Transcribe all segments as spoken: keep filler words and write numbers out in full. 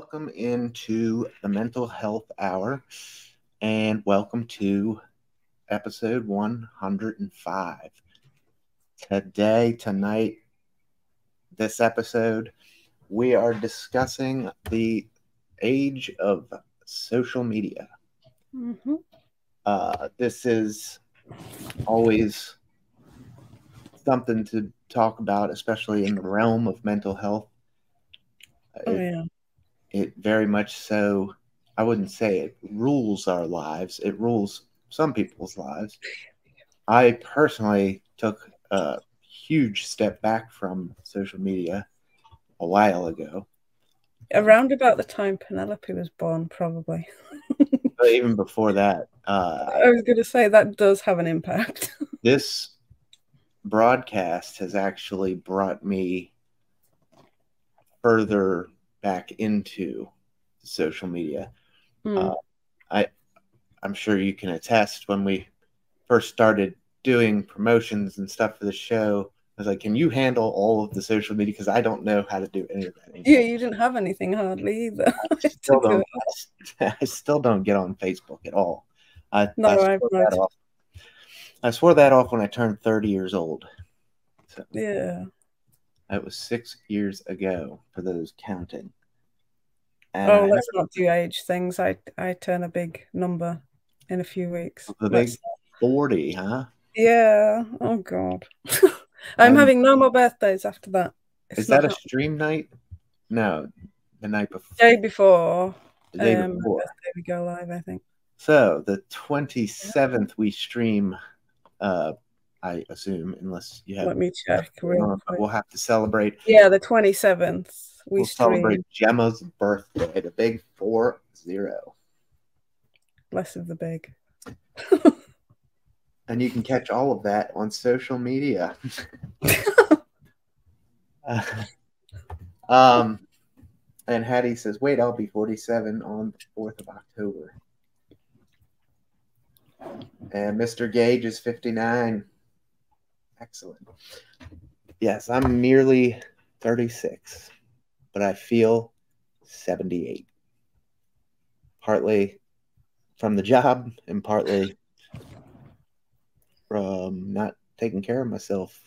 Welcome into the Mental Health Hour, and welcome to episode one hundred five. Today, tonight, this episode, we are discussing the age of social media. Mm-hmm. Uh, this is always something to talk about, especially in the realm of mental health. Oh, it, yeah. It very much so, I wouldn't say it rules our lives. It rules some people's lives. I personally took a huge step back from social media a while ago. Around about the time Penelope was born, probably. But even before that. Uh, I was going to say, that does have an impact. This broadcast has actually brought me further back into social media. Mm. Uh, I, I'm sure you can attest, when we first started doing promotions and stuff for the show, I was like, can you handle all of the social media? Because I don't know how to do any of that anymore. Yeah, you didn't have anything hardly either. I still, don't, I still don't get on Facebook at all. I, no, I, swore that off. I swore that off when I turned thirty years old. So. Yeah. It was six years ago, for those counting. And oh, let's not do age things. I I turn a big number in a few weeks. The big forty, huh? Yeah. Oh, God. I'm um, having no more birthdays after that. It's is that happening. A stream night? No, the night before. Day before. The day um, before. We go live, I think. So, the twenty-seventh, yeah. We stream... Uh, I assume, unless you have... Let me check. Real quick. We'll have to celebrate. Yeah, the twenty-seventh. We we'll stream. Celebrate Gemma's birthday, the big four zero. Less of the big. And you can catch all of that on social media. uh, um, and Hattie says, wait, I'll be forty-seven on the fourth of October. And Mister Gage is fifty-nine. Excellent. Yes, I'm nearly thirty-six, but I feel seventy-eight. Partly from the job and partly from not taking care of myself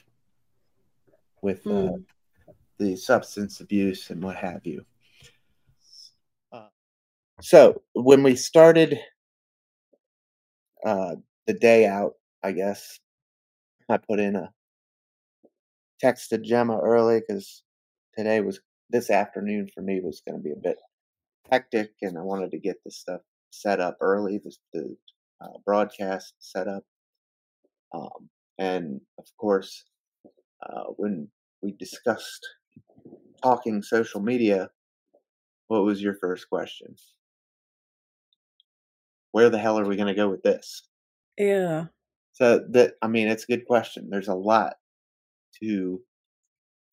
with mm. uh, the substance abuse and what have you. Uh, so when we started uh, the day out, I guess, I put in a text to Gemma early because today was, this afternoon for me was going to be a bit hectic, and I wanted to get this stuff set up early, this, the uh, broadcast set up. Um, and of course, uh, when we discussed talking social media, what was your first question? Where the hell are we going to go with this? Yeah. So that, I mean, it's a good question. There's a lot to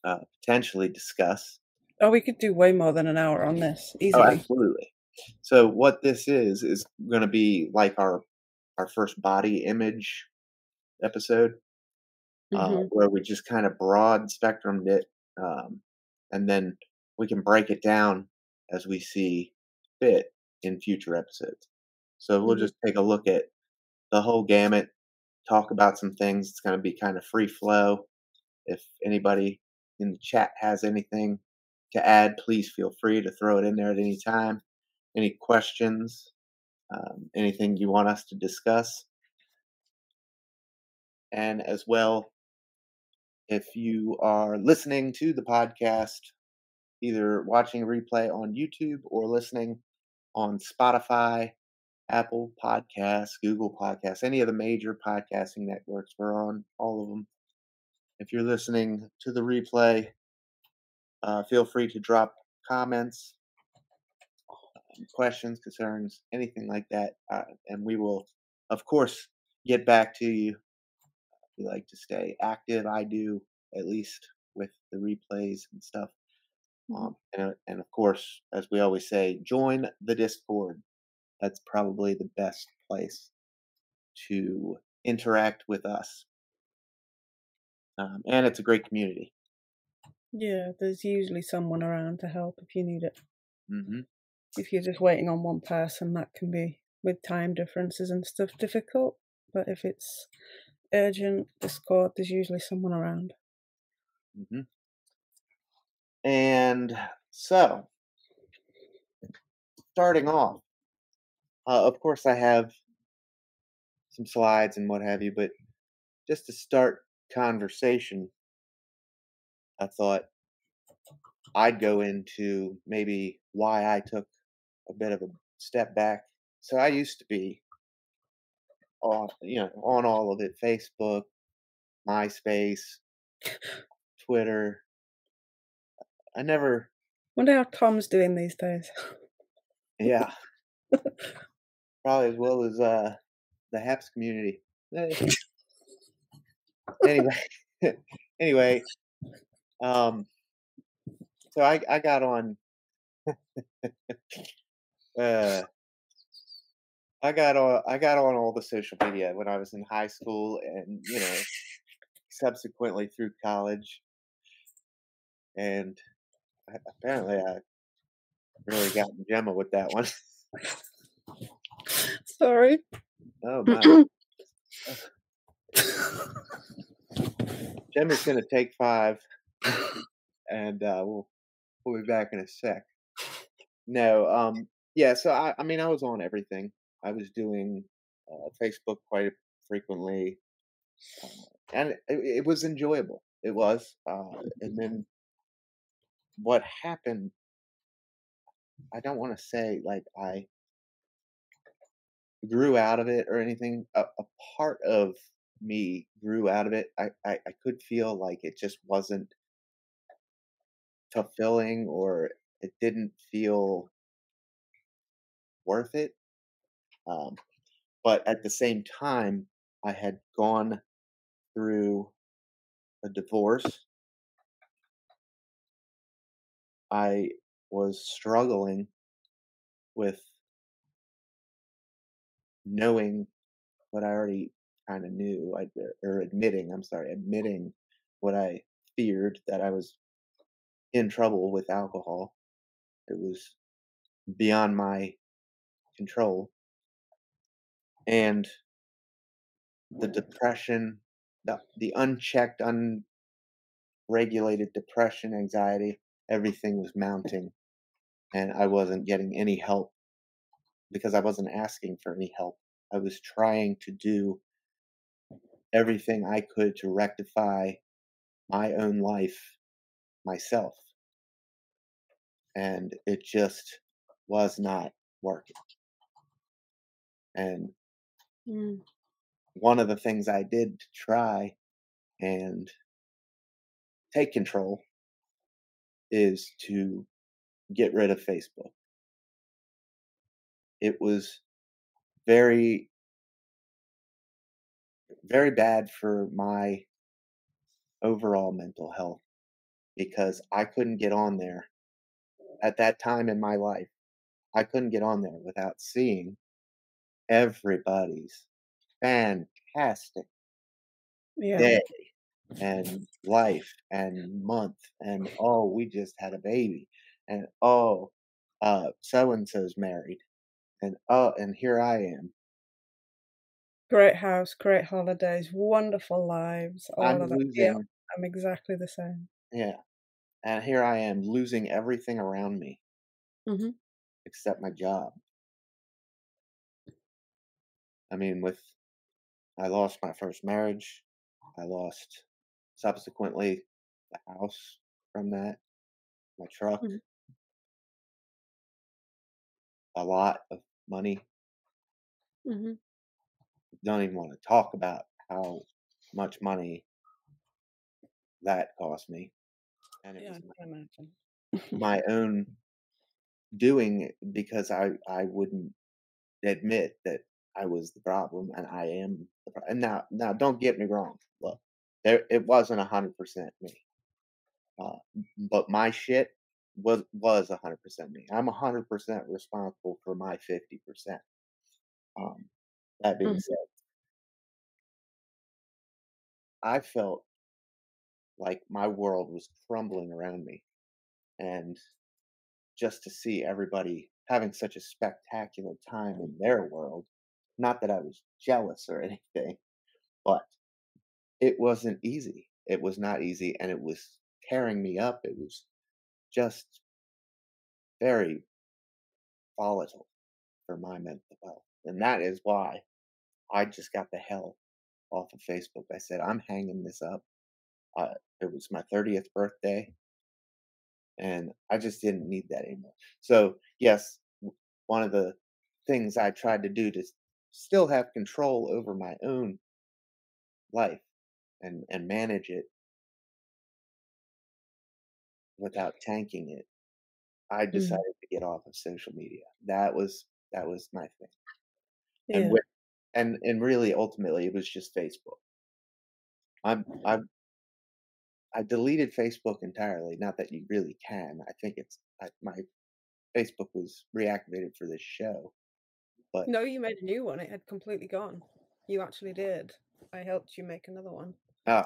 uh, potentially discuss. Oh, we could do way more than an hour on this easily. Oh, absolutely. So what this is is going to be like our our first body image episode, mm-hmm. uh, where we just kind of broad spectrumed it, um, and then we can break it down as we see fit in future episodes. So we'll just take a look at the whole gamut. Talk about some things. It's going to be kind of free flow. If anybody in the chat has anything to add, please feel free to throw it in there at any time. Any questions, um, anything you want us to discuss. And as well, if you are listening to the podcast, either watching a replay on YouTube or listening on Spotify, Apple Podcasts, Google Podcasts, any of the major podcasting networks. We're on all of them. If you're listening to the replay, uh, feel free to drop comments, questions, concerns, anything like that. Uh, and we will, of course, get back to you. We like to stay active. I do, at least with the replays and stuff. Um, and, and, of course, as we always say, join the Discord. That's probably the best place to interact with us. Um, and it's a great community. Yeah, there's usually someone around to help if you need it. Mm-hmm. If you're just waiting on one person, that can be, with time differences and stuff, difficult. But if it's urgent, Discord, there's usually someone around. Mm-hmm. And so, starting off, uh, of course I have some slides and what have you, but just to start conversation, I thought I'd go into maybe why I took a bit of a step back. So I used to be on, you know, on all of it, Facebook, MySpace, Twitter. I never... Wonder how Tom's doing these days. Yeah. Probably as well as uh, the HAPS community. Anyway. Anyway. Um, so I, I got on... uh, I got on I got on all the social media when I was in high school and, you know, subsequently through college. And apparently I really got Gemma with that one. Sorry. Oh, my. Gemma's going to take five, and uh, we'll, we'll be back in a sec. No, um, yeah, so I, I mean, I was on everything. I was doing uh, Facebook quite frequently, uh, and it, it was enjoyable. It was. Uh, and then what happened, I don't want to say like I grew out of it or anything. A, a part of me grew out of it. I, I, I could feel like it just wasn't fulfilling, or it didn't feel worth it. Um, but at the same time, I had gone through a divorce. I was struggling with knowing what I already kind of knew, I, or admitting, I'm sorry, admitting what I feared, that I was in trouble with alcohol. It was beyond my control. And the depression, the, the unchecked, unregulated depression, anxiety, everything was mounting. And I wasn't getting any help because I wasn't asking for any help. I was trying to do everything I could to rectify my own life myself. And it just was not working. And yeah. One of the things I did to try and take control is to get rid of Facebook. It was very, very bad for my overall mental health because I couldn't get on there at that time in my life. I couldn't get on there without seeing everybody's fantastic yeah. day and life and month and oh, we just had a baby and oh, uh, so and so's married and oh, and here I am. Great house, great holidays, wonderful lives. All I'm of that. Yeah, I'm exactly the same. Yeah, and here I am losing everything around me mm-hmm. except my job. I mean, with I lost my first marriage. I lost subsequently the house from that, my truck, mm-hmm. a lot of money. Mm-hmm. Don't even want to talk about how much money that cost me. And it yeah, was I can imagine. my own doing because I, I wouldn't admit that I was the problem, and I am the problem. And now, now, don't get me wrong. Look, there, it wasn't a hundred percent me, uh, but my shit was was a hundred percent me. I'm a hundred percent responsible for my fifty percent. Um, that being mm. said, I felt like my world was crumbling around me, and just to see everybody having such a spectacular time in their world. Not that I was jealous or anything, but it wasn't easy. It was not easy, and it was tearing me up. It was just very volatile for my mental health. And that is why I just got the hell off of Facebook. I said, I'm hanging this up. Uh, it was my thirtieth birthday, and I just didn't need that anymore. So, yes, one of the things I tried to do to still have control over my own life and, and manage it without tanking it, I decided mm-hmm. to get off of social media. That was that was my thing. Yeah. And with, and and really ultimately it was just Facebook. I'm I I deleted Facebook entirely. Not that you really can. I think it's I, my Facebook was reactivated for this show. But no, you made a new one. It had completely gone. You actually did. I helped you make another one. Oh.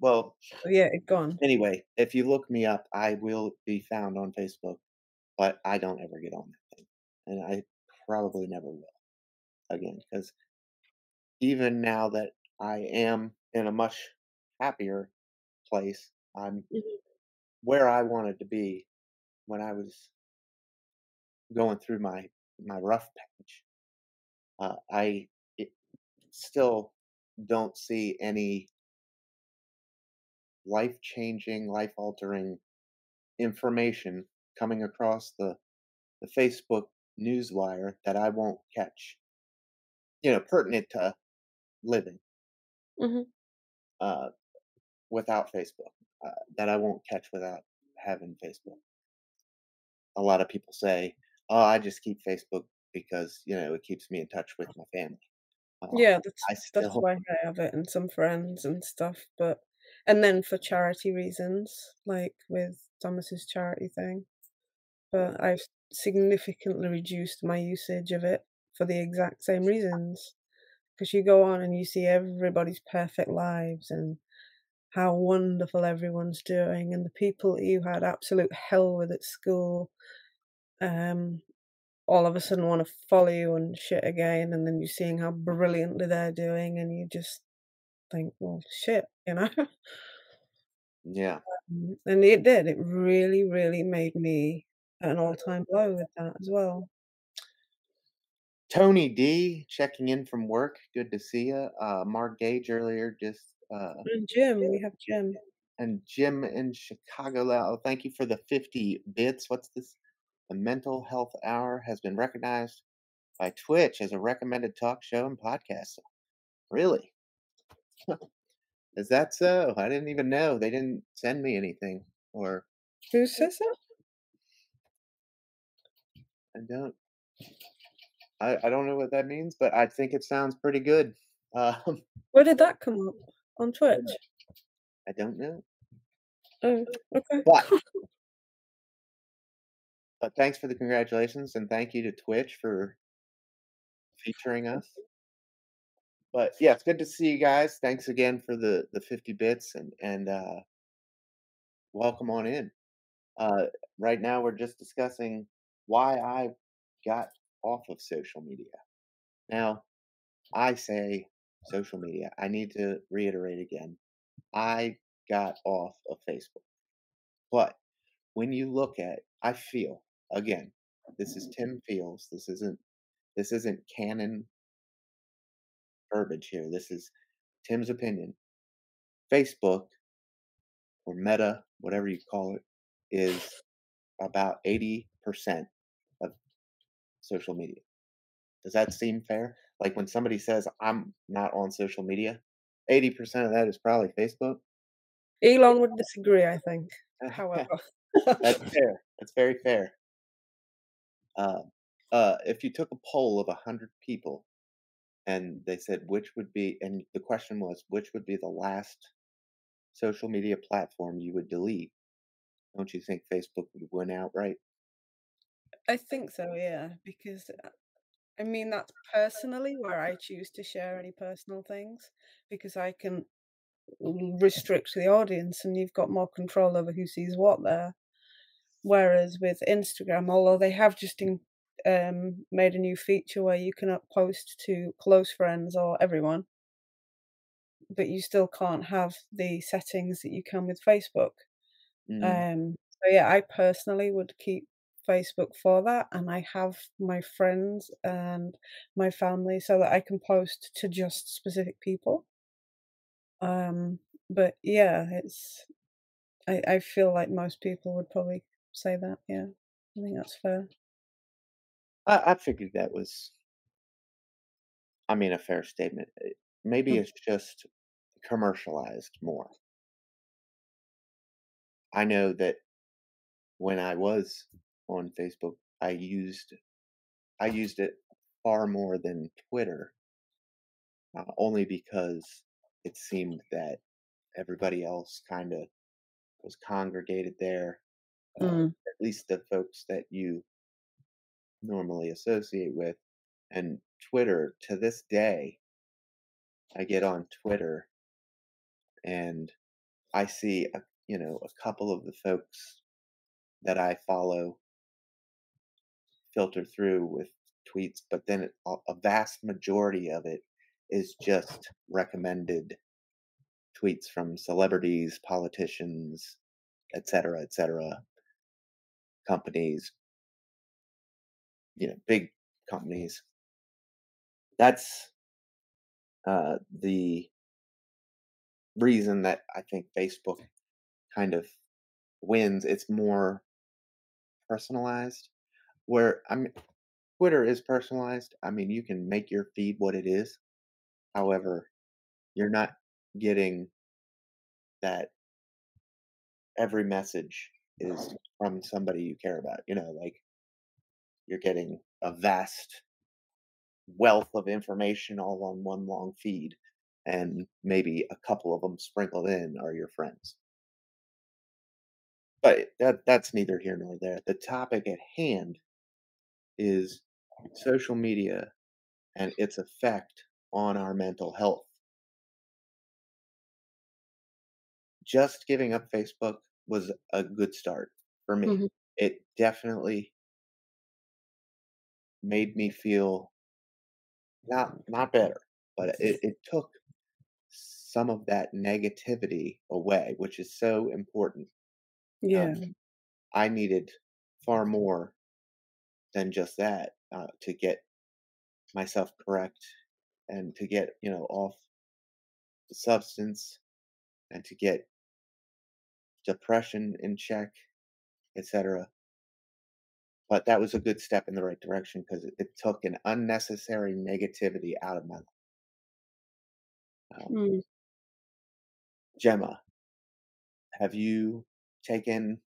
Well, oh, yeah, it's gone. Anyway, if you look me up, I will be found on Facebook, but I don't ever get on that thing. And I probably never will again, because even now that I am in a much happier place, I'm mm-hmm. where I wanted to be when I was going through my, my rough patch. Uh, I it, still don't see any life-changing, life-altering information coming across the the Facebook newswire that I won't catch, you know, pertinent to living mm-hmm. uh, without Facebook, uh, that I won't catch without having Facebook. A lot of people say, oh, I just keep Facebook because, you know, it keeps me in touch with my family. Uh, yeah, that's, I still... that's why I have it, and some friends and stuff, but and then for charity reasons, like with Thomas's charity thing. But I've significantly reduced my usage of it for the exact same reasons. Because you go on and you see everybody's perfect lives and how wonderful everyone's doing, and the people you had absolute hell with at school um, all of a sudden want to follow you and shit again, and then you're seeing how brilliantly they're doing, and you just think, well, shit, you know. Yeah. Um, and it did. It really, really made me at an all-time low with that as well. Tony D checking in from work. Good to see you. Uh, Mark Gage earlier just. Uh, and Jim, we have Jim. And Jim in Chicagoland. Thank you for the fifty bits. What's this? The Mental Health Hour has been recognized by Twitch as a recommended talk show and podcast. Really? Is that so? I didn't even know. They didn't send me anything. Or who says that? I don't. I I don't know what that means, but I think it sounds pretty good. Um, Where did that come up on Twitch? I don't know. Oh, okay. But, but thanks for the congratulations, and thank you to Twitch for featuring us. But yeah, it's good to see you guys. Thanks again for the, the fifty bits, and, and uh, welcome on in. Uh, right now, we're just discussing why I got off of social media. Now, I say social media. I need to reiterate again. I got off of Facebook. But when you look at, I feel, again, this is Tim Feels. This isn't, this isn't canon verbiage here. This is Tim's opinion. Facebook, or Meta, whatever you call it, is about eighty percent of social media. Does that seem fair? Like when somebody says, I'm not on social media, eighty percent of that is probably Facebook. Elon would disagree, I think. However. That's fair. That's very fair. Uh, uh, if you took a poll of one hundred people, and they said, which would be, and the question was, which would be the last social media platform you would delete? Don't you think Facebook would win outright? I think so, yeah. Because, I mean, that's personally where I choose to share any personal things. Because I can restrict the audience, and you've got more control over who sees what there. Whereas with Instagram, although they have just in, um, made a new feature where you can post to close friends or everyone, but you still can't have the settings that you can with Facebook. Mm. Um, so yeah, I personally would keep Facebook for that, and I have my friends and my family so that I can post to just specific people. Um, but yeah, it's I, I feel like most people would probably say that. Yeah, I think that's fair. I, I figured that was, I mean, a fair statement. Maybe mm. it's just commercialized more. I know that when I was on Facebook, I used I used it far more than Twitter, uh, only because it seemed that everybody else kind of was congregated there. Uh, mm. At least the folks that you normally associate with. And Twitter, to this day, I get on Twitter and I see a, you know, a couple of the folks that I follow filter through with tweets, but then it, a vast majority of it is just recommended tweets from celebrities, politicians, et cetera, et cetera, companies, you know, big companies. That's uh, the reason that I think Facebook kind of wins. It's more personalized, where I mean, Twitter is personalized. I mean, you can make your feed what it is. However, you're not getting that every message is from somebody you care about. You know, like you're getting a vast wealth of information all on one long feed, and maybe a couple of them sprinkled in are your friends. But that, that's neither here nor there. The topic at hand is social media and its effect on our mental health. Just giving up Facebook was a good start for me. Mm-hmm. It definitely made me feel not not better, but it, it took some of that negativity away, which is so important. Yeah, um, I needed far more than just that uh, to get myself correct and to get, you know, off the substance and to get depression in check, et cetera. But that was a good step in the right direction because it, it took an unnecessary negativity out of my life. Um, mm. Gemma, have you taken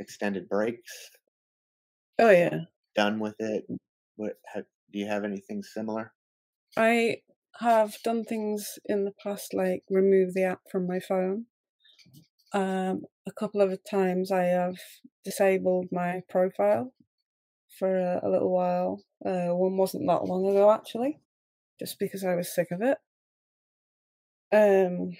extended breaks? Oh yeah. Done with it? What have, do you have anything similar? I have done things in the past, like remove the app from my phone. Um, a couple of times I have disabled my profile for a, a little while. Uh, one wasn't that long ago, actually, just because I was sick of it. Um,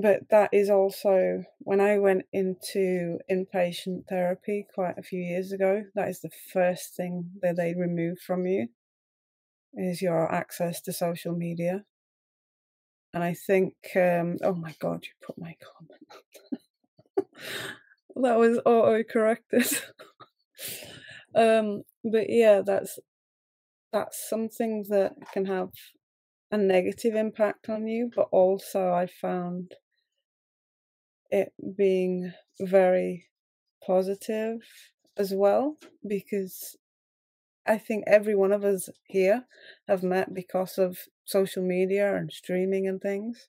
but that is also when I went into inpatient therapy quite a few years ago. That is the first thing that they remove from you, is your access to social media. And I think, um, oh my God, you put my comment up. That was auto-corrected. um, but yeah, that's that's something that can have a negative impact on you, but also I found it being very positive as well, because I think every one of us here have met because of social media and streaming and things.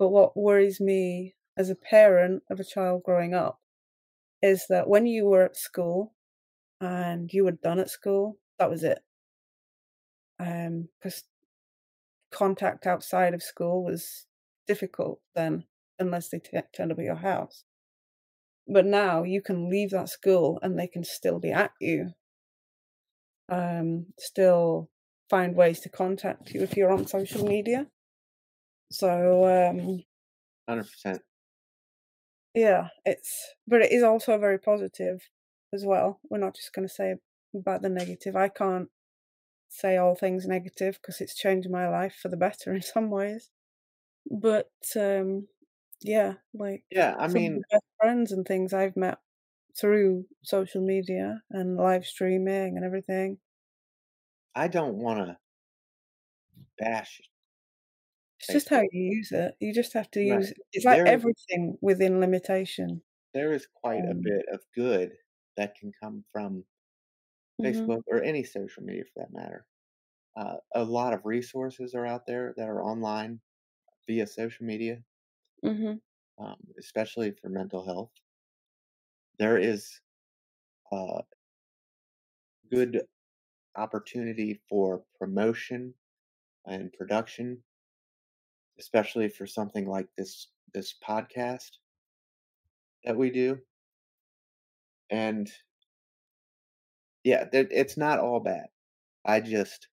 But what worries me as a parent of a child growing up is that when you were at school and you were done at school, that was it. Um, because contact outside of school was difficult then, unless they t- turned up at your house. But now you can leave that school and they can still be at you. Um, still find ways to contact you if you're on social media. So, um, one hundred percent. yeah, it's, but it is also very positive as well. We're not just going to say about the negative. I can't say all things negative because it's changed my life for the better in some ways. But um, yeah, like yeah, I mean, of the best friends and things I've met through social media and live streaming and everything. I don't want to bash it. It's Facebook. Just how you use it. You just have to use right. It's like there everything is, within limitation. There is quite um, a bit of good that can come from Facebook mm-hmm. or any social media for that matter. Uh, a lot of resources are out there that are online via social media, mm-hmm. um, especially for mental health. There is uh, good opportunity for promotion and production, especially for something like this this podcast that we do. And yeah, it's not all bad. I just,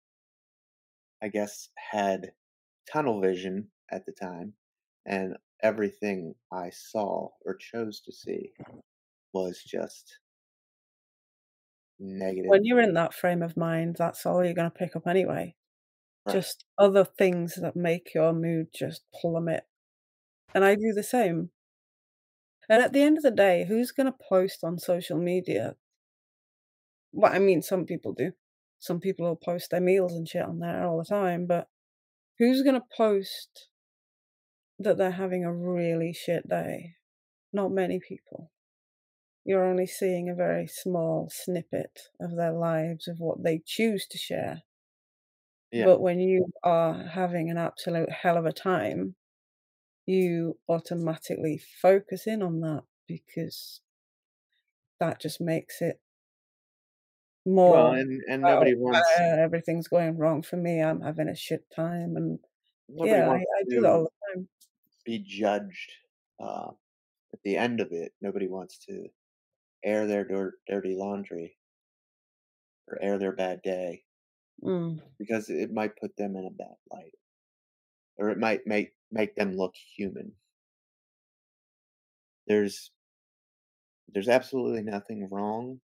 I guess, had tunnel vision at the time, and everything I saw or chose to see was just negative. When you're in that frame of mind, that's all you're going to pick up anyway. Right. Just other things that make your mood just plummet. And I do the same. And at the end of the day, who's going to post on social media? Well, I mean, some people do. Some people will post their meals and shit on there all the time, but who's going to post that they're having a really shit day? Not many people. You're only seeing a very small snippet of their lives, of what they choose to share. Yeah. But when you are having an absolute hell of a time, you automatically focus in on that because that just makes it more. Well, and, and nobody oh, wants uh, everything's going wrong for me. I'm having a shit time, and yeah, I, I do that all the time. Be judged uh, at the end of it. Nobody wants to air their dir- dirty laundry or air their bad day mm. because it might put them in a bad light, or it might make make them look human. There's there's absolutely nothing wrong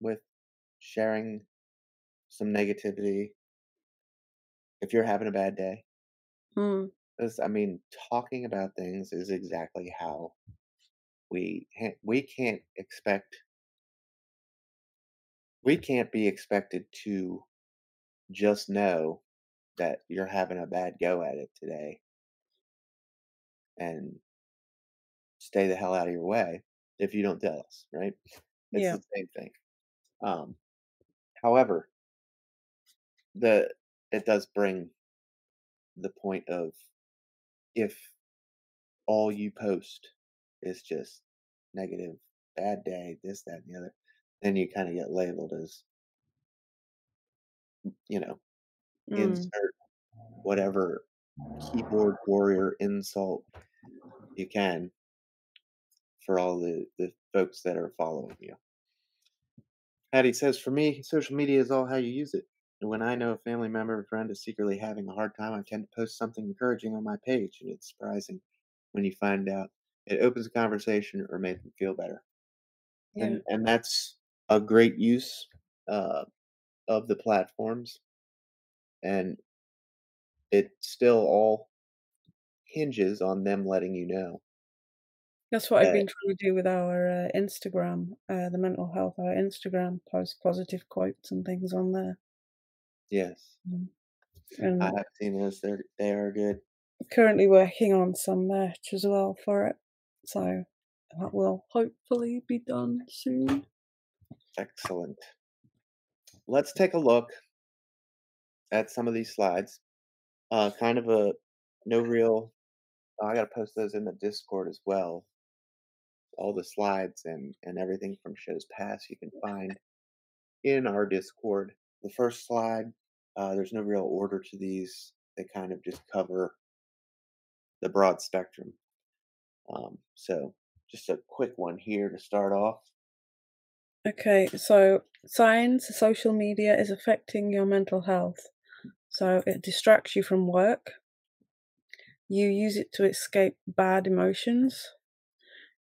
with sharing some negativity if you're having a bad day. Mm. I mean, talking about things is exactly how we we can't expect we can't be expected to just know that you're having a bad go at it today and stay the hell out of your way if you don't tell us, right? It's yeah. the same thing. Um, however, the it does bring the point of, if all you post is just negative, bad day, this, that, and the other, then you kind of get labeled as, you know, mm. insert whatever keyboard warrior insult you can for all the, the folks that are following you. Hattie says, for me, social media is all how you use it. When I know a family member or friend is secretly having a hard time, I tend to post something encouraging on my page, and it's surprising when you find out. It opens a conversation or makes them feel better. Yeah. And and that's a great use uh, of the platforms. And it still all hinges on them letting you know. That's what I've been trying to do with our uh, Instagram, uh, the Mental Health Hour Instagram, post positive quotes and things on there. Yes. And I have seen those. They're, they are good. Currently working on some merch as well for it. So that will hopefully be done soon. Excellent. Let's take a look at some of these slides. Uh, kind of a no real. Oh, I got to post those in the Discord as well. All the slides and, and everything from shows past you can find in our Discord. The first slide, uh, there's no real order to these. They kind of just cover the broad spectrum. Um, so just a quick one here to start off. Okay, so signs social media is affecting your mental health. So it distracts you from work. You use it to escape bad emotions.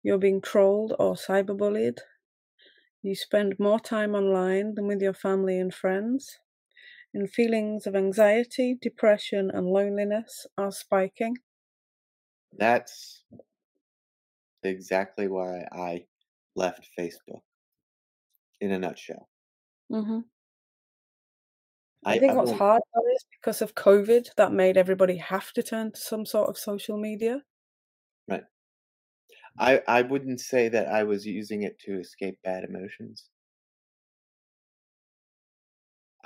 You're being trolled or cyberbullied. You spend more time online than with your family and friends. And feelings of anxiety, depression, and loneliness are spiking. That's exactly why I left Facebook, in a nutshell. Mm-hmm. I, I think I what's hard though is because of COVID, that made everybody have to turn to some sort of social media. Right. I, I wouldn't say that I was using it to escape bad emotions.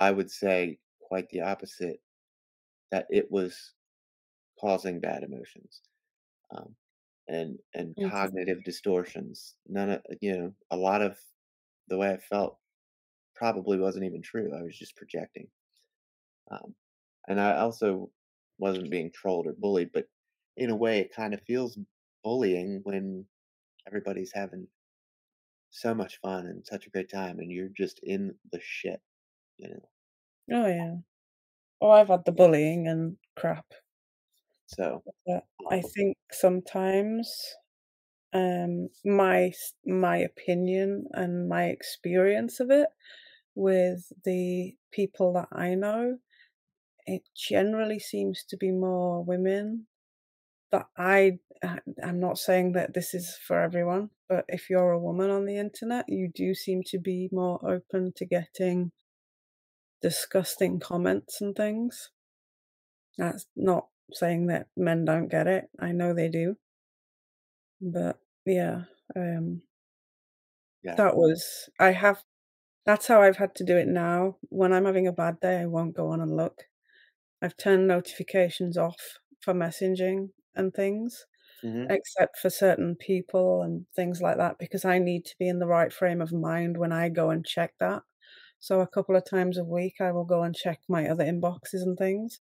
I would say quite the opposite, that it was causing bad emotions um, and and mm-hmm. cognitive distortions. None of, you know, a lot of the way I felt probably wasn't even true. I was just projecting. Um, and I also wasn't being trolled or bullied, but in a way it kind of feels bullying when everybody's having so much fun and such a great time and you're just in the shit, you know? Oh, yeah. Oh, I've had the bullying and crap. So. But I think sometimes um, my my opinion and my experience of it with the people that I know, it generally seems to be more women. But I, I'm not saying that this is for everyone, but if you're a woman on the internet, you do seem to be more open to getting disgusting comments and things. That's not saying that men don't get it. I know they do. But yeah, um, yeah. that was, I have, that's how I've had to do it now. When I'm having a bad day, I won't go on and look. I've turned notifications off for messaging and things, mm-hmm. except for certain people and things like that, because I need to be in the right frame of mind when I go and check that. So a couple of times a week, I will go and check my other inboxes and things.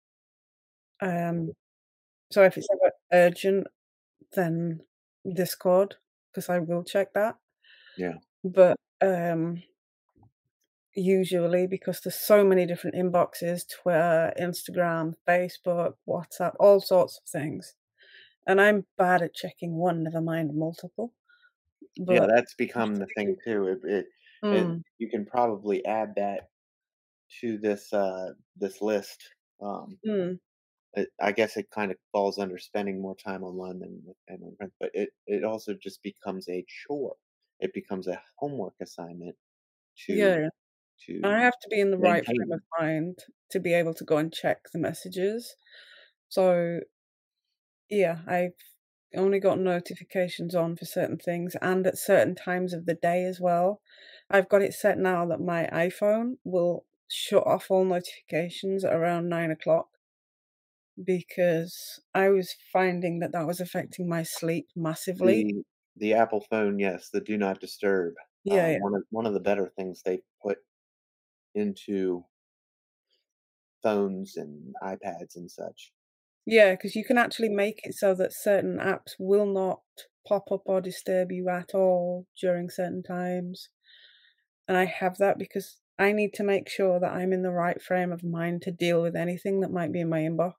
Um, so if it's ever urgent, then Discord, because I will check that. Yeah. But um, usually, because there's so many different inboxes, Twitter, Instagram, Facebook, WhatsApp, all sorts of things. And I'm bad at checking one, never mind multiple. But yeah, that's become the thing too. It, it, mm. it, you can probably add that to this uh, this list. Um, mm. I guess it kind of falls under spending more time online than with family and friends, but it, it also just becomes a chore. It becomes a homework assignment to yeah. to I have to be in the maintain. right frame of mind to be able to go and check the messages. So yeah, I've only got notifications on for certain things and at certain times of the day as well. I've got it set now that my iPhone will shut off all notifications at around nine o'clock. Because I was finding that that was affecting my sleep massively. The, the Apple phone, yes, the do not disturb. Yeah, um, yeah. One, of, one of the better things they put into phones and iPads and such. Yeah, because you can actually make it so that certain apps will not pop up or disturb you at all during certain times. And I have that because I need to make sure that I'm in the right frame of mind to deal with anything that might be in my inbox.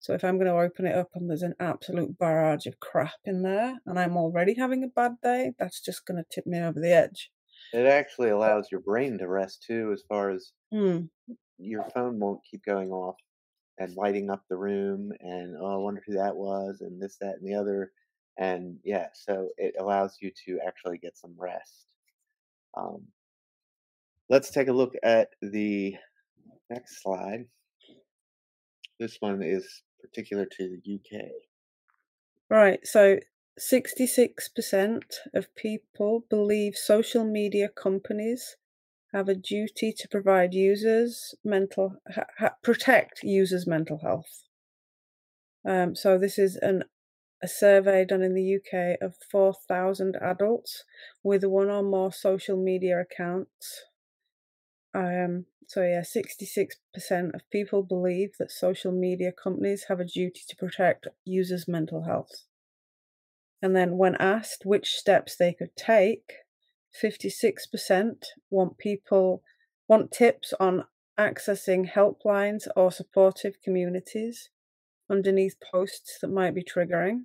So if I'm going to open it up and there's an absolute barrage of crap in there and I'm already having a bad day, that's just going to tip me over the edge. It actually allows your brain to rest too, as far as mm. your phone won't keep going off and lighting up the room and, oh, I wonder who that was and this, that, and the other. And yeah, so it allows you to actually get some rest. Um, Let's take a look at the next slide. This one is particular to the U K. Right, so sixty-six percent of people believe social media companies have a duty to provide users mental, ha, ha, protect users' mental health. Um, so this is an a survey done in the U K of four thousand adults with one or more social media accounts. Um, so yeah, sixty-six percent of people believe that social media companies have a duty to protect users' mental health. And then when asked which steps they could take, fifty-six percent want people, want tips on accessing helplines or supportive communities underneath posts that might be triggering.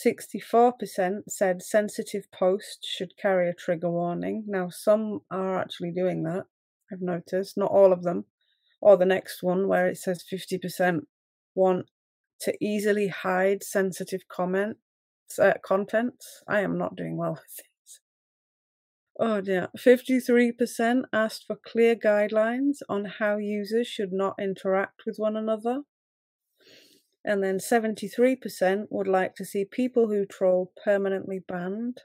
sixty-four percent said sensitive posts should carry a trigger warning. Now, some are actually doing that, I've noticed. Not all of them. Or the next one where it says fifty percent want to easily hide sensitive comments, uh, contents. I am not doing well with this. Oh dear. fifty-three percent asked for clear guidelines on how users should not interact with one another. And then seventy-three percent would like to see people who troll permanently banned.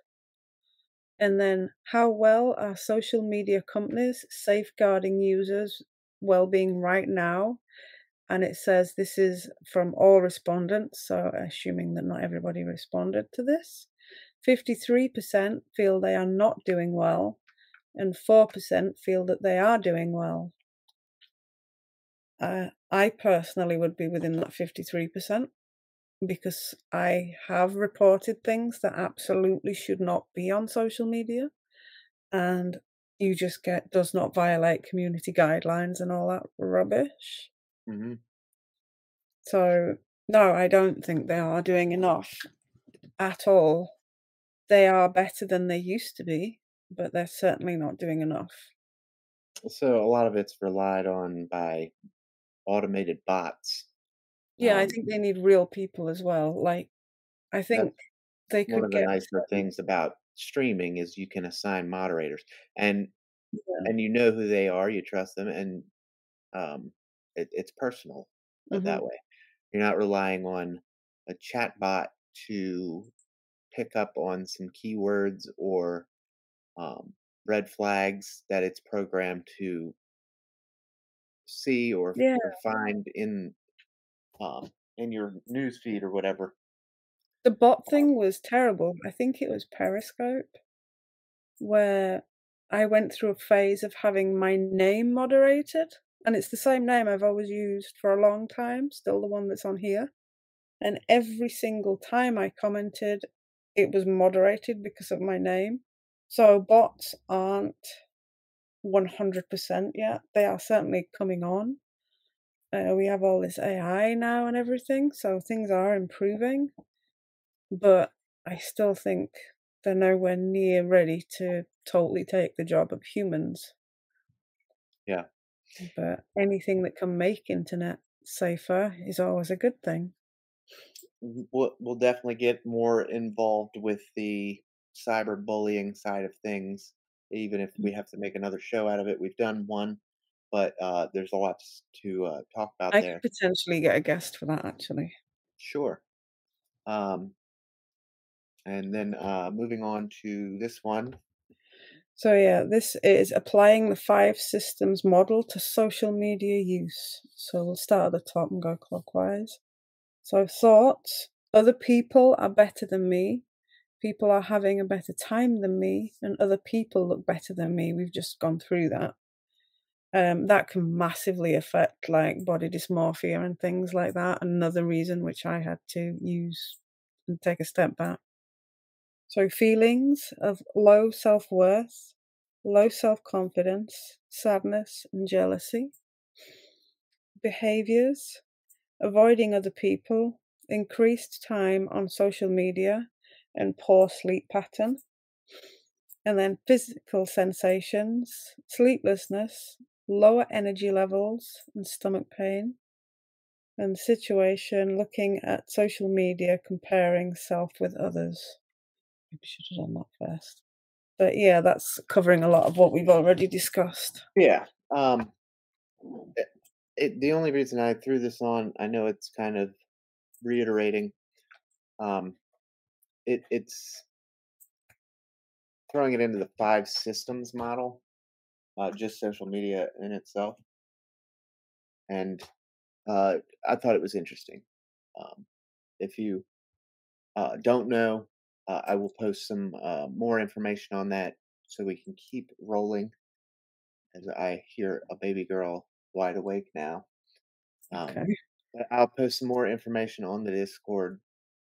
And then, how well are social media companies safeguarding users' well-being right now? And it says this is from all respondents, so assuming that not everybody responded to this. fifty-three percent feel they are not doing well, and four percent feel that they are doing well. Uh, I personally would be within that fifty-three percent, because I have reported things that absolutely should not be on social media, and you just get does not violate community guidelines and all that rubbish. Mm-hmm. So no, I don't think they are doing enough at all. They are better than they used to be, but they're certainly not doing enough. So a lot of it's relied on by automated bots. Yeah, um, I think they need real people as well. Like, I think they could get... One of the nicer things about streaming is you can assign moderators, and yeah. and you know who they are, you trust them, and um, it, it's personal mm-hmm. that way. You're not relying on a chat bot to pick up on some keywords or um, red flags that it's programmed to see or, yeah. or find in um in your newsfeed or whatever. The bot thing was terrible. I think it was Periscope, where I went through a phase of having my name moderated, and it's the same name I've always used for a long time, still the one that's on here, and every single time I commented it was moderated because of my name. So bots aren't one hundred percent yet. They are certainly coming on. Uh, we have all this A I now and everything, so things are improving, but I still think they're nowhere near ready to totally take the job of humans. Yeah. But anything that can make internet safer is always a good thing. We'll, we'll definitely get more involved with the cyberbullying side of things. Even if we have to make another show out of it, we've done one, but uh, there's a lot to uh, talk about I there. I could potentially get a guest for that, actually. Sure. Um, and then uh, moving on to this one. So, yeah, this is applying the five systems model to social media use. So we'll start at the top and go clockwise. So thoughts, other people are better than me. People are having a better time than me, and other people look better than me. We've just gone through that. Um, that can massively affect like body dysmorphia and things like that. Another reason which I had to use and take a step back. So feelings of low self-worth, low self-confidence, sadness and jealousy. Behaviors, avoiding other people, increased time on social media, and poor sleep pattern. And then physical sensations, sleeplessness, lower energy levels and stomach pain. And situation, looking at social media, comparing self with others. Maybe I should have done that first. But yeah, that's covering a lot of what we've already discussed. Yeah. Um, it, it, the only reason I threw this on, I know it's kind of reiterating, um, It, it's throwing it into the five systems model, uh, just social media in itself. And uh, I thought it was interesting. Um, if you uh, don't know, uh, I will post some uh, more information on that so we can keep rolling, as I hear a baby girl wide awake now. Um, okay. I'll post some more information on the Discord.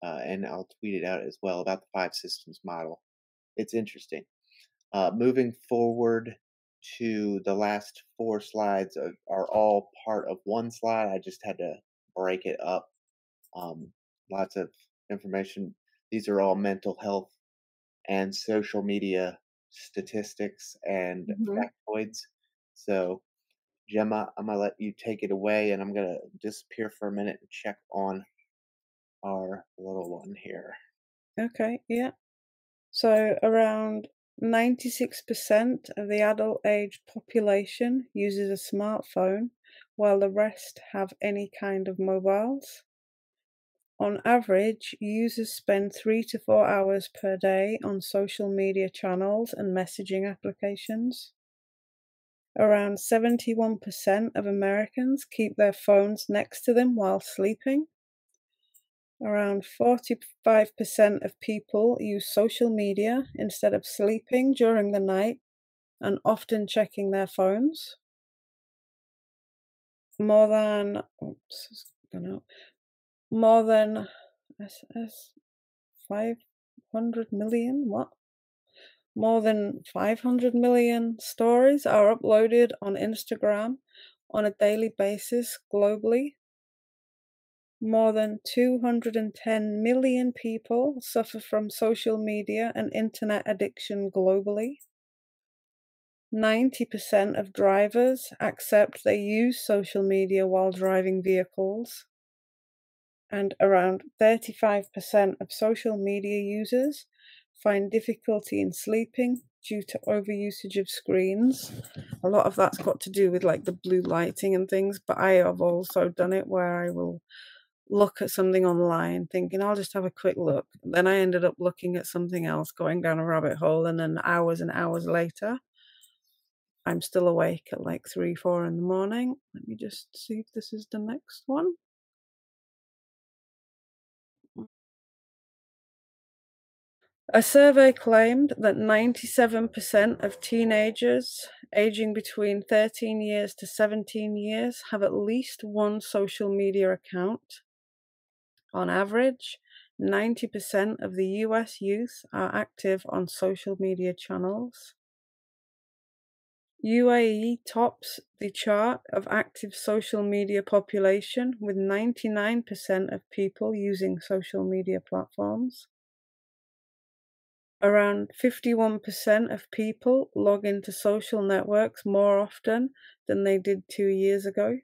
Uh, and I'll tweet it out as well about the five systems model. It's interesting. Uh, moving forward to the last four slides are, are all part of one slide. I just had to break it up. Um, lots of information. these are all mental health and social media statistics and mm-hmm. factoids. So Gemma, I'm going to let you take it away, and I'm going to disappear for a minute and check on our little one here. Okay, yeah. So around ninety-six percent of the adult-aged population uses a smartphone, while the rest have any kind of mobiles. On average, users spend three to four hours per day on social media channels and messaging applications. Around seventy-one percent of Americans keep their phones next to them while sleeping. Around forty-five percent of people use social media instead of sleeping during the night and often checking their phones. More than, oops, it's gone out. More than five hundred million, what? More than five hundred million stories are uploaded on Instagram on a daily basis globally. More than two hundred ten million people suffer from social media and internet addiction globally. ninety percent of drivers accept they use social media while driving vehicles. And around thirty-five percent of social media users find difficulty in sleeping due to overusage of screens. A lot of that's got to do with like the blue lighting and things, but I have also done it where I will look at something online thinking I'll just have a quick look, then I ended up looking at something else, going down a rabbit hole, and then hours and hours later I'm still awake at like three four in the morning. Let me just see if this is the next one. A survey claimed that ninety-seven percent of teenagers aging between thirteen years to seventeen years have at least one social media account. On average, ninety percent of the U S youth are active on social media channels. U A E tops the chart of active social media population with ninety-nine percent of people using social media platforms. Around fifty-one percent of people log into social networks more often than they did two years ago.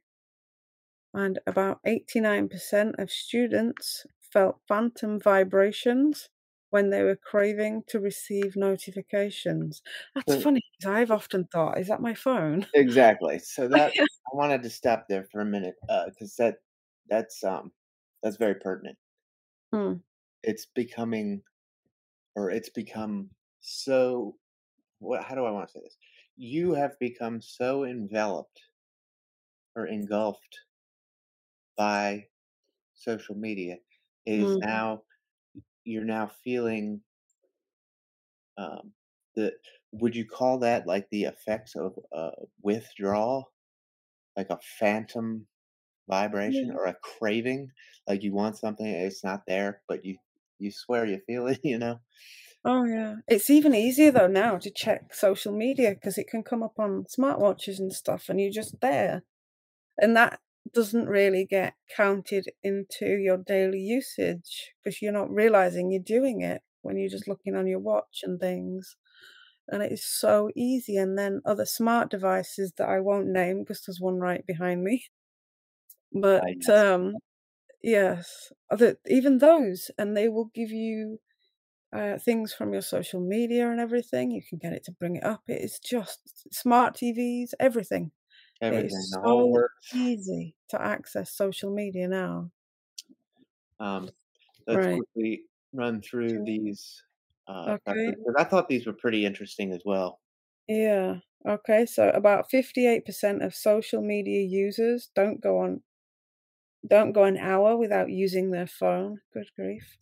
And about eighty-nine percent of students felt phantom vibrations when they were craving to receive notifications. That's so funny, because I've often thought, is that my phone? Exactly. So that I wanted to stop there for a minute, because uh, that that's um that's very pertinent. Hmm. It's becoming, or it's become so. What? How do I want to say this? You have become so enveloped or engulfed by social media. It is mm. now, you're now feeling um, the, would you call that like the effects of uh, withdrawal? Like a phantom vibration mm. or a craving? Like you want something, it's not there, but you, you swear you feel it, you know? Oh, yeah. It's even easier though now to check social media because it can come up on smartwatches and stuff and you're just there. And that doesn't really get counted into your daily usage because you're not realizing you're doing it when you're just looking on your watch and things. And it is so easy. And then other smart devices that I won't name because there's one right behind me. But um, yes, even those, and they will give you uh, things from your social media and everything. You can get it to bring it up. It is just smart T Vs, everything. Everything. It's so easy to access social media now. Um, let's right. quickly run through these. Uh, okay. I thought these were pretty interesting as well. Yeah. Okay. So about fifty-eight percent of social media users don't go on, don't go an hour without using their phone. Good grief.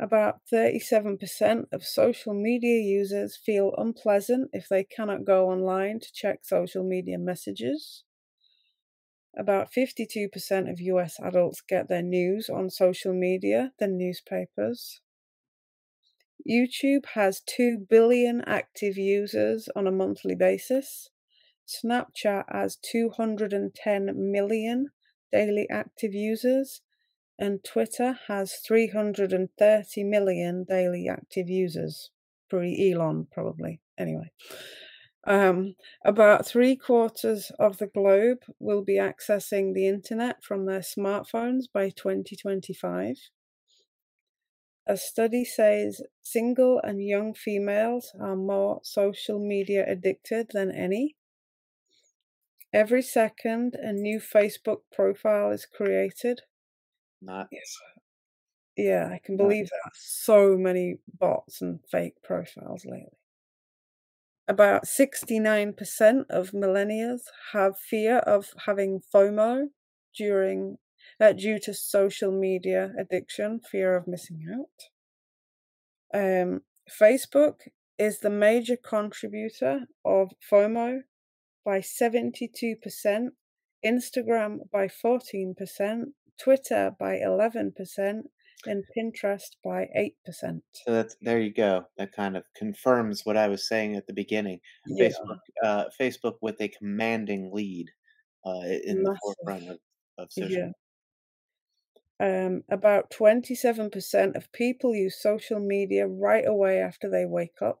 About thirty-seven percent of social media users feel unpleasant if they cannot go online to check social media messages. About fifty-two percent of U S adults get their news on social media than newspapers. YouTube has two billion active users on a monthly basis. Snapchat has two hundred ten million daily active users. and Twitter has three hundred thirty million daily active users, pre-Elon probably, anyway. Um, about three quarters of the globe will be accessing the internet from their smartphones by twenty twenty-five. A study says single and young females are more social media addicted than any. Every second, a new Facebook profile is created. Nice. Yeah, I can believe nice. that. So many bots and fake profiles lately. About sixty-nine percent of millennials have fear of having FOMO during uh, due to social media addiction, fear of missing out. Um, Facebook is the major contributor of FOMO by seventy-two percent, Instagram by fourteen percent, Twitter by eleven percent, and Pinterest by eight percent. So that's, there you go. That kind of confirms what I was saying at the beginning. Yeah. Facebook, uh, Facebook with a commanding lead uh, in Massive. the forefront of, of social media. Yeah. Um, about twenty-seven percent of people use social media right away after they wake up.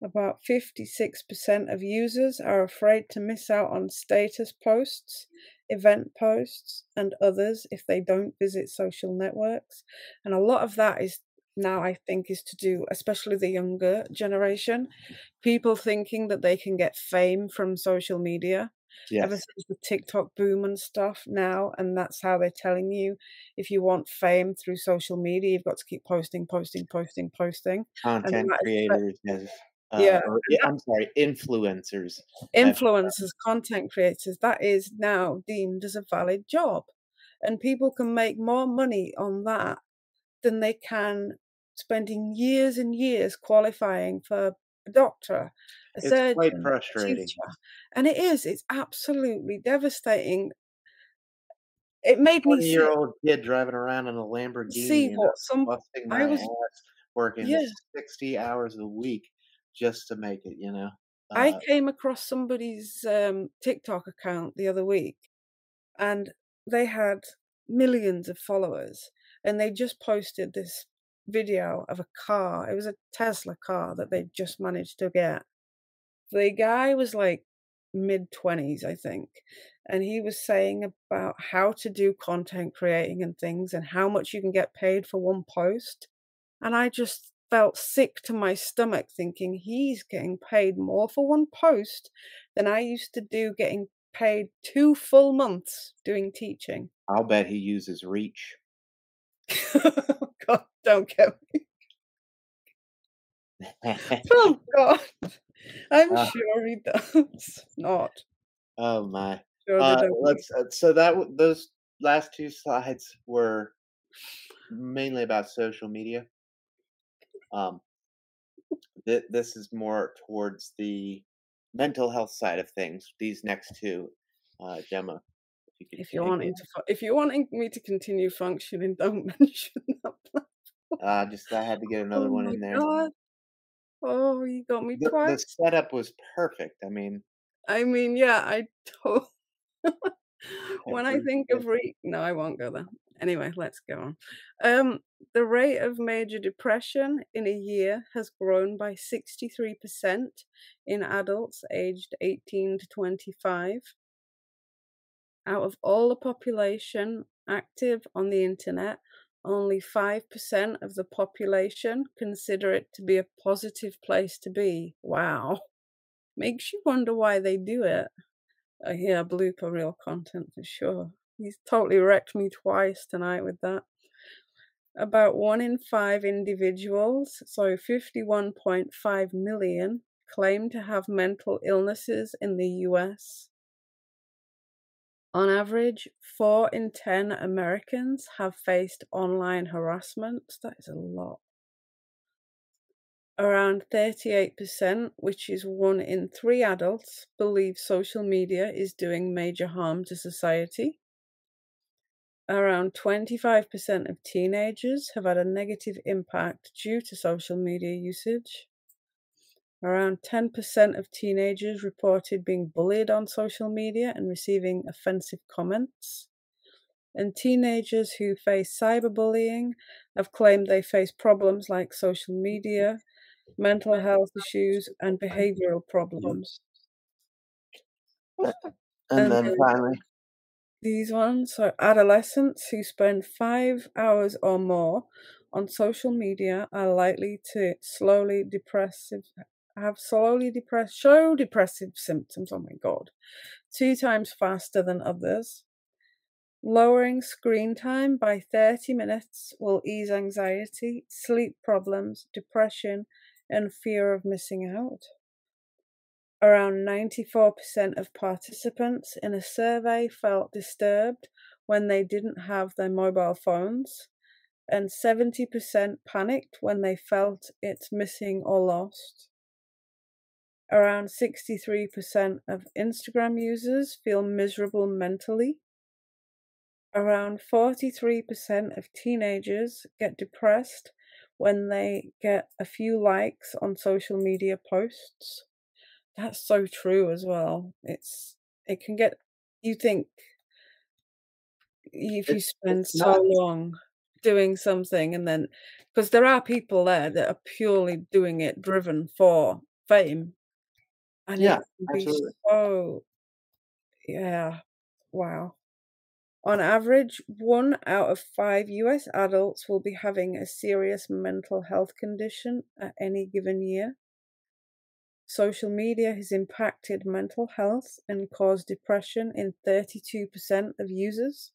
About fifty-six percent of users are afraid to miss out on status posts, event posts, and others if they don't visit social networks. And a lot of that is now, I think, is to do, especially the younger generation, people thinking that they can get fame from social media. Yes. Ever since the TikTok boom and stuff now, and that's how they're telling you if you want fame through social media, you've got to keep posting, posting, posting, posting. Content creators, yes. Uh, yeah, or, I'm sorry, influencers. Influencers, content creators, that is now deemed as a valid job. And people can make more money on that than they can spending years and years qualifying for a doctor, a it's surgeon, quite frustrating. A teacher. And it is, it's absolutely devastating. It made me see. twenty-year-old kid driving around in a Lamborghini. See what some, I was working yeah. sixty hours a week. Just to make it, you know. Uh, I came across somebody's um, TikTok account the other week, and they had millions of followers, and they just posted this video of a car. It was a Tesla car that they just managed to get. The guy was like mid twenties, I think, and he was saying about how to do content creating and things and how much you can get paid for one post. And I just felt sick to my stomach thinking he's getting paid more for one post than I used to do getting paid two full months doing teaching. I'll bet he uses Reach. God, don't get me. Oh, God. I'm uh, sure he does not. Oh, my. Sure uh, let's, uh, so that those last two slides were mainly about social media. Um, th this is more towards the mental health side of things. These next two, uh, Gemma, if you, if you're wanting to, if you're wanting me to continue functioning, don't mention that platform. Uh, just I had to get another oh one in there. God. Oh, you got me the, twice. The setup was perfect. I mean, I mean, yeah, I told. When I think of re, no, I won't go there. Anyway, let's go on. Um, the rate of major depression in a year has grown by sixty-three percent in adults aged eighteen to twenty-five. Out of all the population active on the internet, only five percent of the population consider it to be a positive place to be. Wow. Makes you wonder why they do it. I hear blooper real content for sure. He's totally wrecked me twice tonight with that. About one in five individuals, so fifty-one point five million, claim to have mental illnesses in the U S. On average, four in ten Americans have faced online harassment. That is a lot. Around thirty-eight percent, which is one in three adults, believe social media is doing major harm to society. Around twenty-five percent of teenagers have had a negative impact due to social media usage. Around ten percent of teenagers reported being bullied on social media and receiving offensive comments. and teenagers who face cyberbullying have claimed they face problems like social media, mental health issues, and behavioral problems. And, and then finally, these ones are adolescents who spend five hours or more on social media are likely to slowly depressive, have slowly depressed, show depressive symptoms, oh my God, two times faster than others. Lowering screen time by thirty minutes will ease anxiety, sleep problems, depression, and fear of missing out. Around ninety-four percent of participants in a survey felt disturbed when they didn't have their mobile phones, and seventy percent panicked when they felt it's missing or lost. Around sixty-three percent of Instagram users feel miserable mentally. Around forty-three percent of teenagers get depressed when they get a few likes on social media posts. That's so true as well. It's it can get, you think, if you spend so long doing something, and then, because there are people there that are purely doing it driven for fame. And yeah, absolutely. So, yeah, wow. On average, one out of five U S adults will be having a serious mental health condition at any given year. Social media has impacted mental health and caused depression in thirty-two percent of users.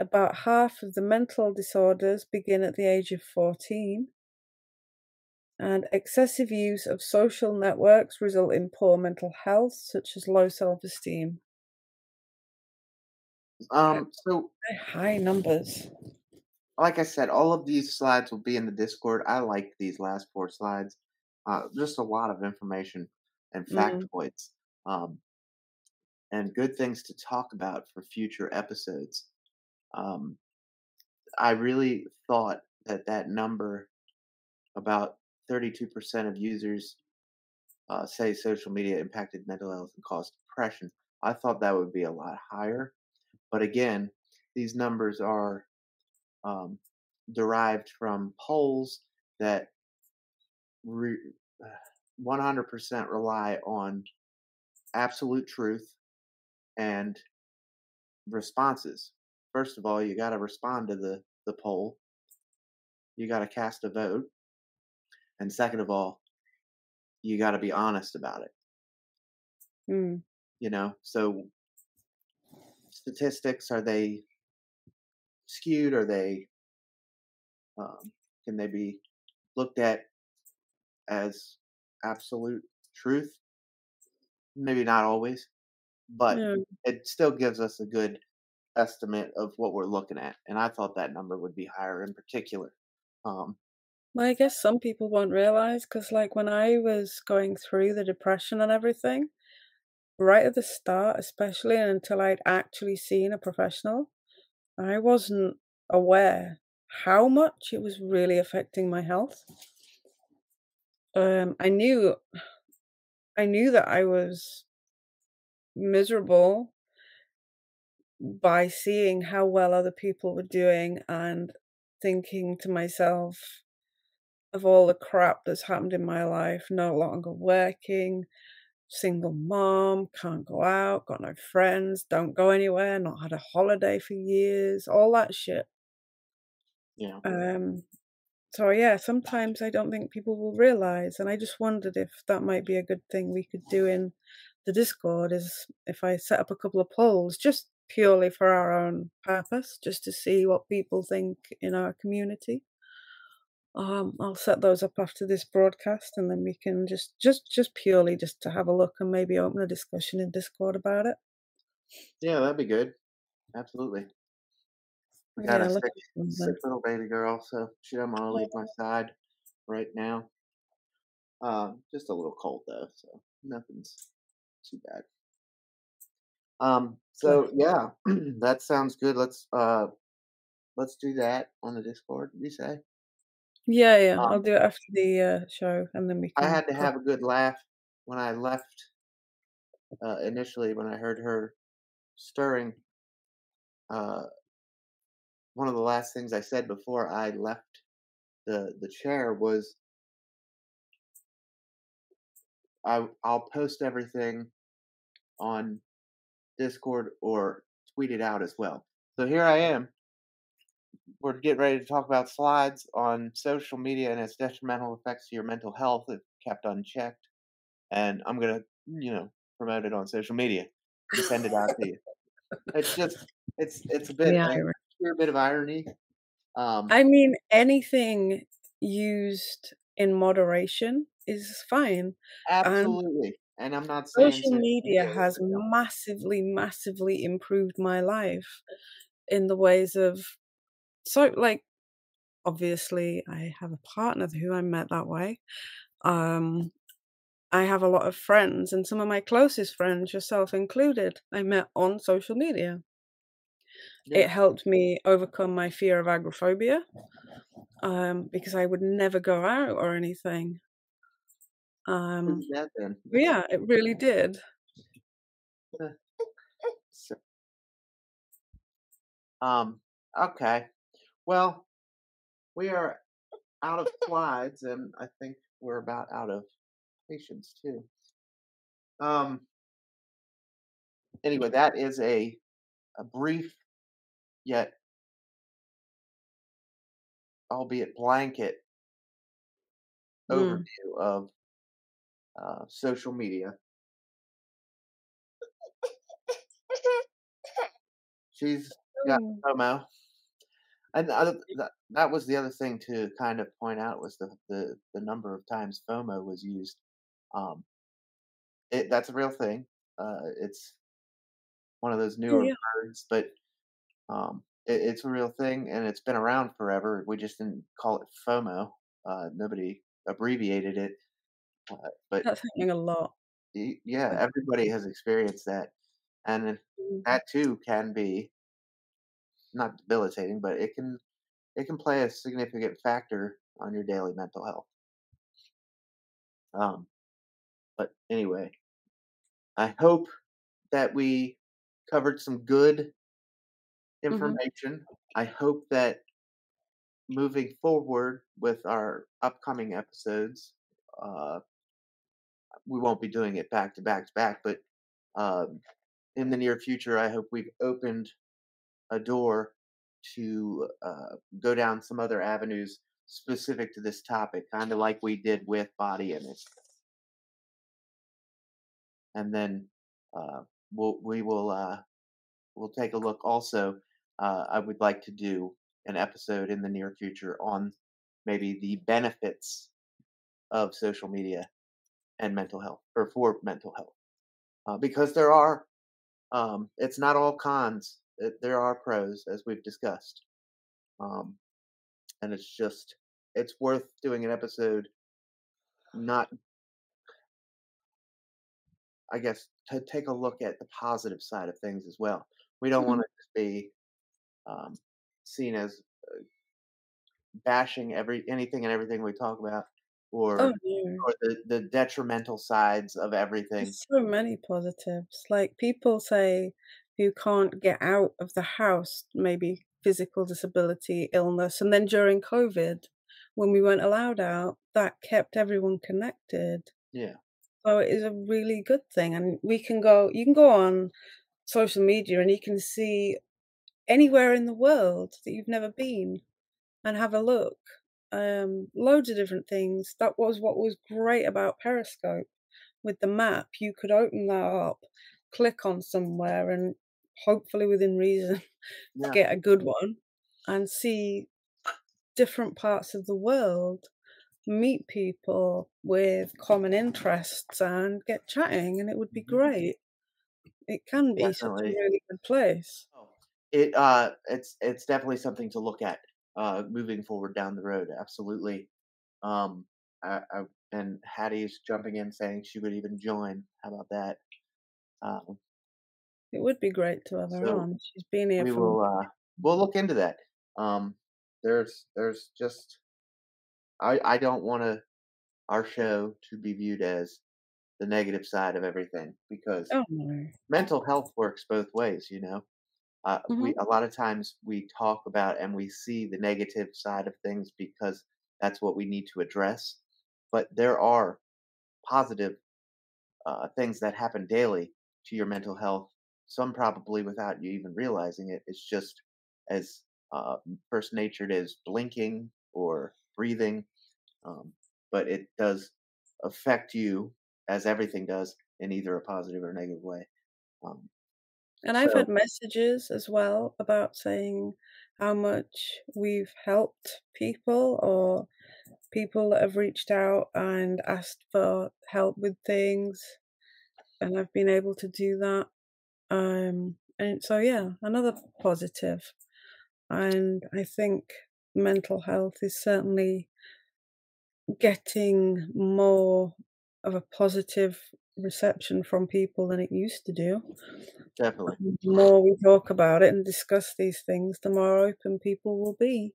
About half of the mental disorders begin at the age of fourteen. And excessive use of social networks result in poor mental health, such as low self-esteem. Um, so high numbers. Like I said, all of these slides will be in the Discord. I like these last four slides. Uh, just a lot of information and factoids, mm. um, and good things to talk about for future episodes. Um, I really thought that that number, about thirty-two percent of users uh, say social media impacted mental health and caused depression. I thought that would be a lot higher. But again, these numbers are um, derived from polls that one hundred percent rely on absolute truth and responses. First of all, you got to respond to the, the poll. You got to cast a vote. And second of all, you got to be honest about it. Mm. You know, so statistics, are they skewed? Are they, um, can they be looked at as absolute truth? Maybe not always, but yeah, it still gives us a good estimate of what we're looking at. And I thought that number would be higher in particular. Um, well, I guess some people won't realize, because like when I was going through the depression and everything, right at the start, especially, and until I'd actually seen a professional, I wasn't aware how much it was really affecting my health. Um, I knew, I knew that I was miserable by seeing how well other people were doing and thinking to myself of all the crap that's happened in my life, no longer working, single mom, can't go out, got no friends, don't go anywhere, not had a holiday for years, all that shit. Yeah. Um. So yeah, sometimes I don't think people will realize, and I just wondered if that might be a good thing we could do in the Discord, is if I set up a couple of polls just purely for our own purpose, just to see what people think in our community. Um, I'll set those up after this broadcast, and then we can just, just, just purely just to have a look and maybe open a discussion in Discord about it. Yeah, that'd be good. Absolutely. We got yeah, a sick, sick little baby girl, so she doesn't want to leave my side right now. Uh, just a little cold though, so nothing's too bad. Um, so yeah, that sounds good. Let's uh, let's do that on the Discord. You say? Yeah, yeah. Um, I'll do it after the uh, show, and then we can... I had to have a good laugh when I left uh, initially when I heard her stirring uh, one of the last things I said before I left the the chair was, I, I'll post everything on Discord or tweet it out as well. So here I am. We're getting ready to talk about slides on social media and its detrimental effects to your mental health if kept unchecked. And I'm going to, you know, promote it on social media and send it out to you. It's just, it's it's a bit, yeah, like, a bit of irony. Um, I mean, anything used in moderation is fine. Absolutely. Um, and I'm not saying social media has massively, massively improved my life in the ways of, so like, obviously I have a partner who I met that way. Um, I have a lot of friends, and some of my closest friends, yourself included, I met on social media. Yeah. It helped me overcome my fear of agoraphobia, um, because I would never go out or anything. Um, yeah, then. yeah, it really did. Um. Okay. Well, we are out of slides, and I think we're about out of patience too. Um. Anyway, that is a a brief yet, albeit blanket, mm. overview of uh, social media. She's got FOMO. And other, that, that was the other thing to kind of point out was the, the, the number of times FOMO was used. Um, it, that's a real thing. Uh, it's one of those newer yeah. words, but um, it, it's a real thing, and it's been around forever. We just didn't call it FOMO. Uh, nobody abbreviated it. Uh, but that's happening a lot. Yeah, everybody has experienced that, and that too can be not debilitating, but it can it can play a significant factor on your daily mental health. Um, but anyway, I hope that we covered some good information. Mm-hmm. I hope that moving forward with our upcoming episodes, uh, we won't be doing it back to back to back, but um, in the near future, I hope we've opened a door to uh, go down some other avenues specific to this topic, kind of like we did with body image. And then uh, we'll, we will uh, we'll take a look. Also, uh, I would like to do an episode in the near future on maybe the benefits of social media and mental health, or for mental health, uh, because there are, um, it's not all cons. It, there are pros, as we've discussed. Um, and it's just, it's worth doing an episode, not, I guess, to take a look at the positive side of things as well. We don't mm-hmm. want it to be um, seen as uh, bashing every anything and everything we talk about. Or, oh, yeah. or the, the detrimental sides of everything. There's so many positives. Like, people say you can't get out of the house, maybe physical disability, illness. And then during COVID, when we weren't allowed out, that kept everyone connected. Yeah. So it is a really good thing. And we can go, you can go on social media and you can see anywhere in the world that you've never been and have a look. Um, loads of different things. That was what was great about Periscope. With the map, you could open that up, click on somewhere, and hopefully within reason yeah. get a good one, and see different parts of the world, meet people with common interests and get chatting, and it would be great. It can be such a really good place. It uh it's it's definitely something to look at. Uh, moving forward down the road, absolutely. Um, I, I, and Hattie's jumping in saying she would even join. How about that? Um, it would be great to have her so on. She's been here. We for will. Uh, we'll look into that. Um, there's, there's just. I, I don't want to our show to be viewed as the negative side of everything, because oh, no. mental health works both ways, you know. Uh, mm-hmm. We a lot of times we talk about and we see the negative side of things because that's what we need to address. But there are positive uh, things that happen daily to your mental health, some probably without you even realizing it. It's just as uh, first natured as blinking or breathing, um, but it does affect you, as everything does, in either a positive or negative way. Um, and so. I've had messages as well about saying how much we've helped people, or people that have reached out and asked for help with things, and I've been able to do that. Um, and so, yeah, another positive. And I think mental health is certainly getting more of a positive reception from people than it used to do. Definitely. The more we talk about it and discuss these things, the more open people will be.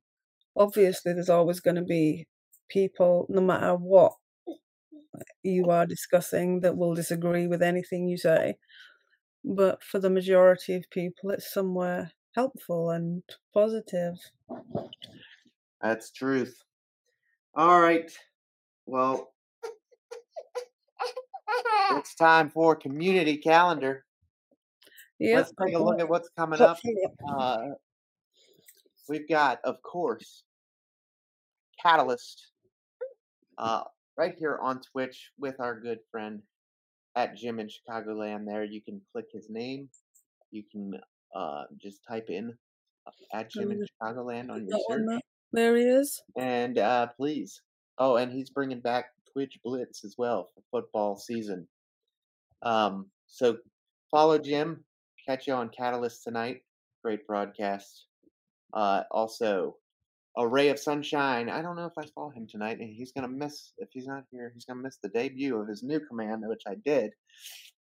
Obviously, there's always going to be people, no matter what you are discussing, that will disagree with anything you say. But for the majority of people, it's somewhere helpful and positive. That's truth. All right. Well, it's time for community calendar. Yep. Let's take a look at what's coming up. Uh, we've got, of course, Catalyst uh, right here on Twitch with our good friend at Jim in Chicagoland. There, you can click his name. You can uh, just type in at Jim in Chicagoland on your search. There he is. And uh, please. Oh, and he's bringing back Twitch Blitz as well for football season. Um, so follow Jim. Catch you on Catalyst tonight. Great broadcast. Uh, also, Array of Sunshine. I don't know if I saw him tonight, and he's gonna miss if he's not here. He's gonna miss the debut of his new command, which I did.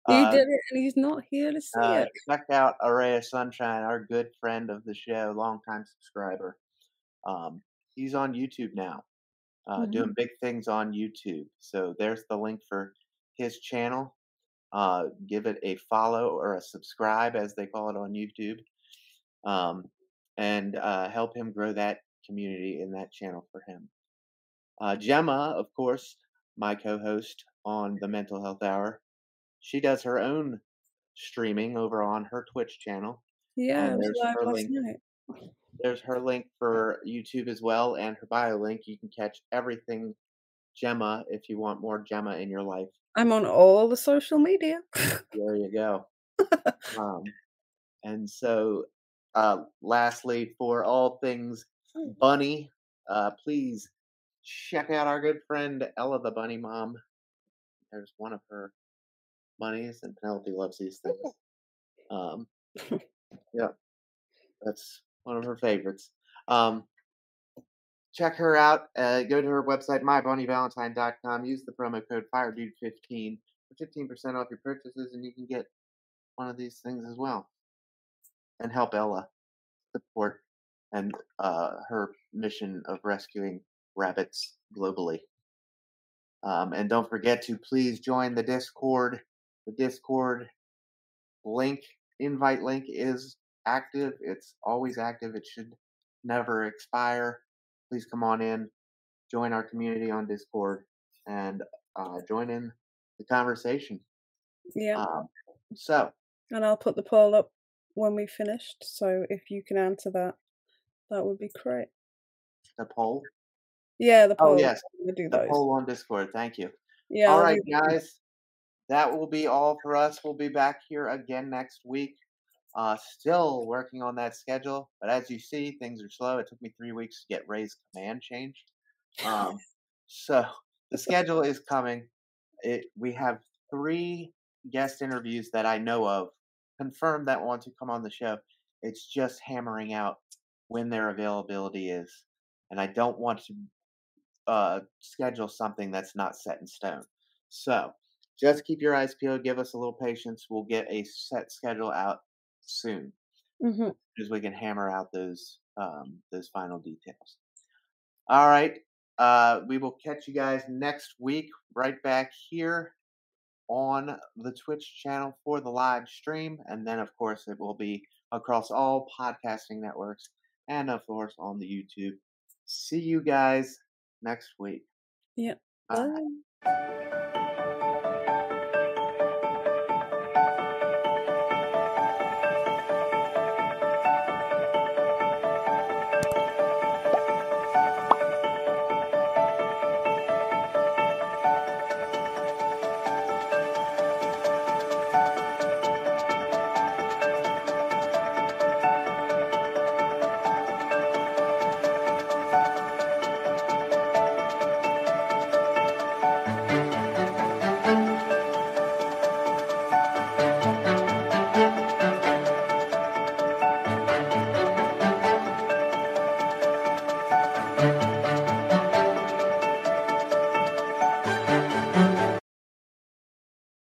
He uh, did it, and he's not here to see uh, it. Check out Array of Sunshine, our good friend of the show, longtime subscriber. Um, he's on YouTube now, uh, mm-hmm. doing big things on YouTube. So there's the link for his channel. Uh, give it a follow or a subscribe, as they call it on YouTube, um, and uh, help him grow that community in that channel for him. Uh, Gemma, of course, my co-host on the Mental Health Hour, she does her own streaming over on her Twitch channel. Yeah, and there's her last link. Night. There's her link for YouTube as well, and her bio link. You can catch everything Gemma if you want more Gemma in your life. I'm on all the social media. There you go. um, and so, uh, lastly, for all things bunny, uh, please check out our good friend Ella the Bunny Mom. There's one of her bunnies, and Penelope loves these things. Um, yeah, that's one of her favorites. Um, check her out. Uh, go to her website, my bunny valentine dot com. Use the promo code fire dude fifteen for fifteen percent off your purchases, and you can get one of these things as well. And help Ella support and uh, her mission of rescuing rabbits globally. Um, and don't forget to please join the Discord. The Discord link, invite link, is active. It's always active. It should never expire. Please come on in, join our community on Discord, and uh, join in the conversation. Yeah. Um, so. And I'll put the poll up when we finished. So if you can answer that, that would be great. The poll? Yeah, the poll. Oh, yes. Do the poll on Discord. Thank you. Yeah. All right, guys. That will be all for us. We'll be back here again next week. Uh, still working on that schedule, but as you see, things are slow. It took me three weeks to get Ray's command changed. Um, so the schedule is coming. It, we have three guest interviews that I know of confirmed that want to come on the show. It's just hammering out when their availability is, and I don't want to uh, schedule something that's not set in stone. So just keep your eyes peeled. Give us a little patience. We'll get a set schedule out soon, mm-hmm. because we can hammer out those um, those final details. All right, uh, we will catch you guys next week, right back here on the Twitch channel for the live stream, and then of course it will be across all podcasting networks, and of course on the YouTube. See you guys next week. Yep. Bye. Bye.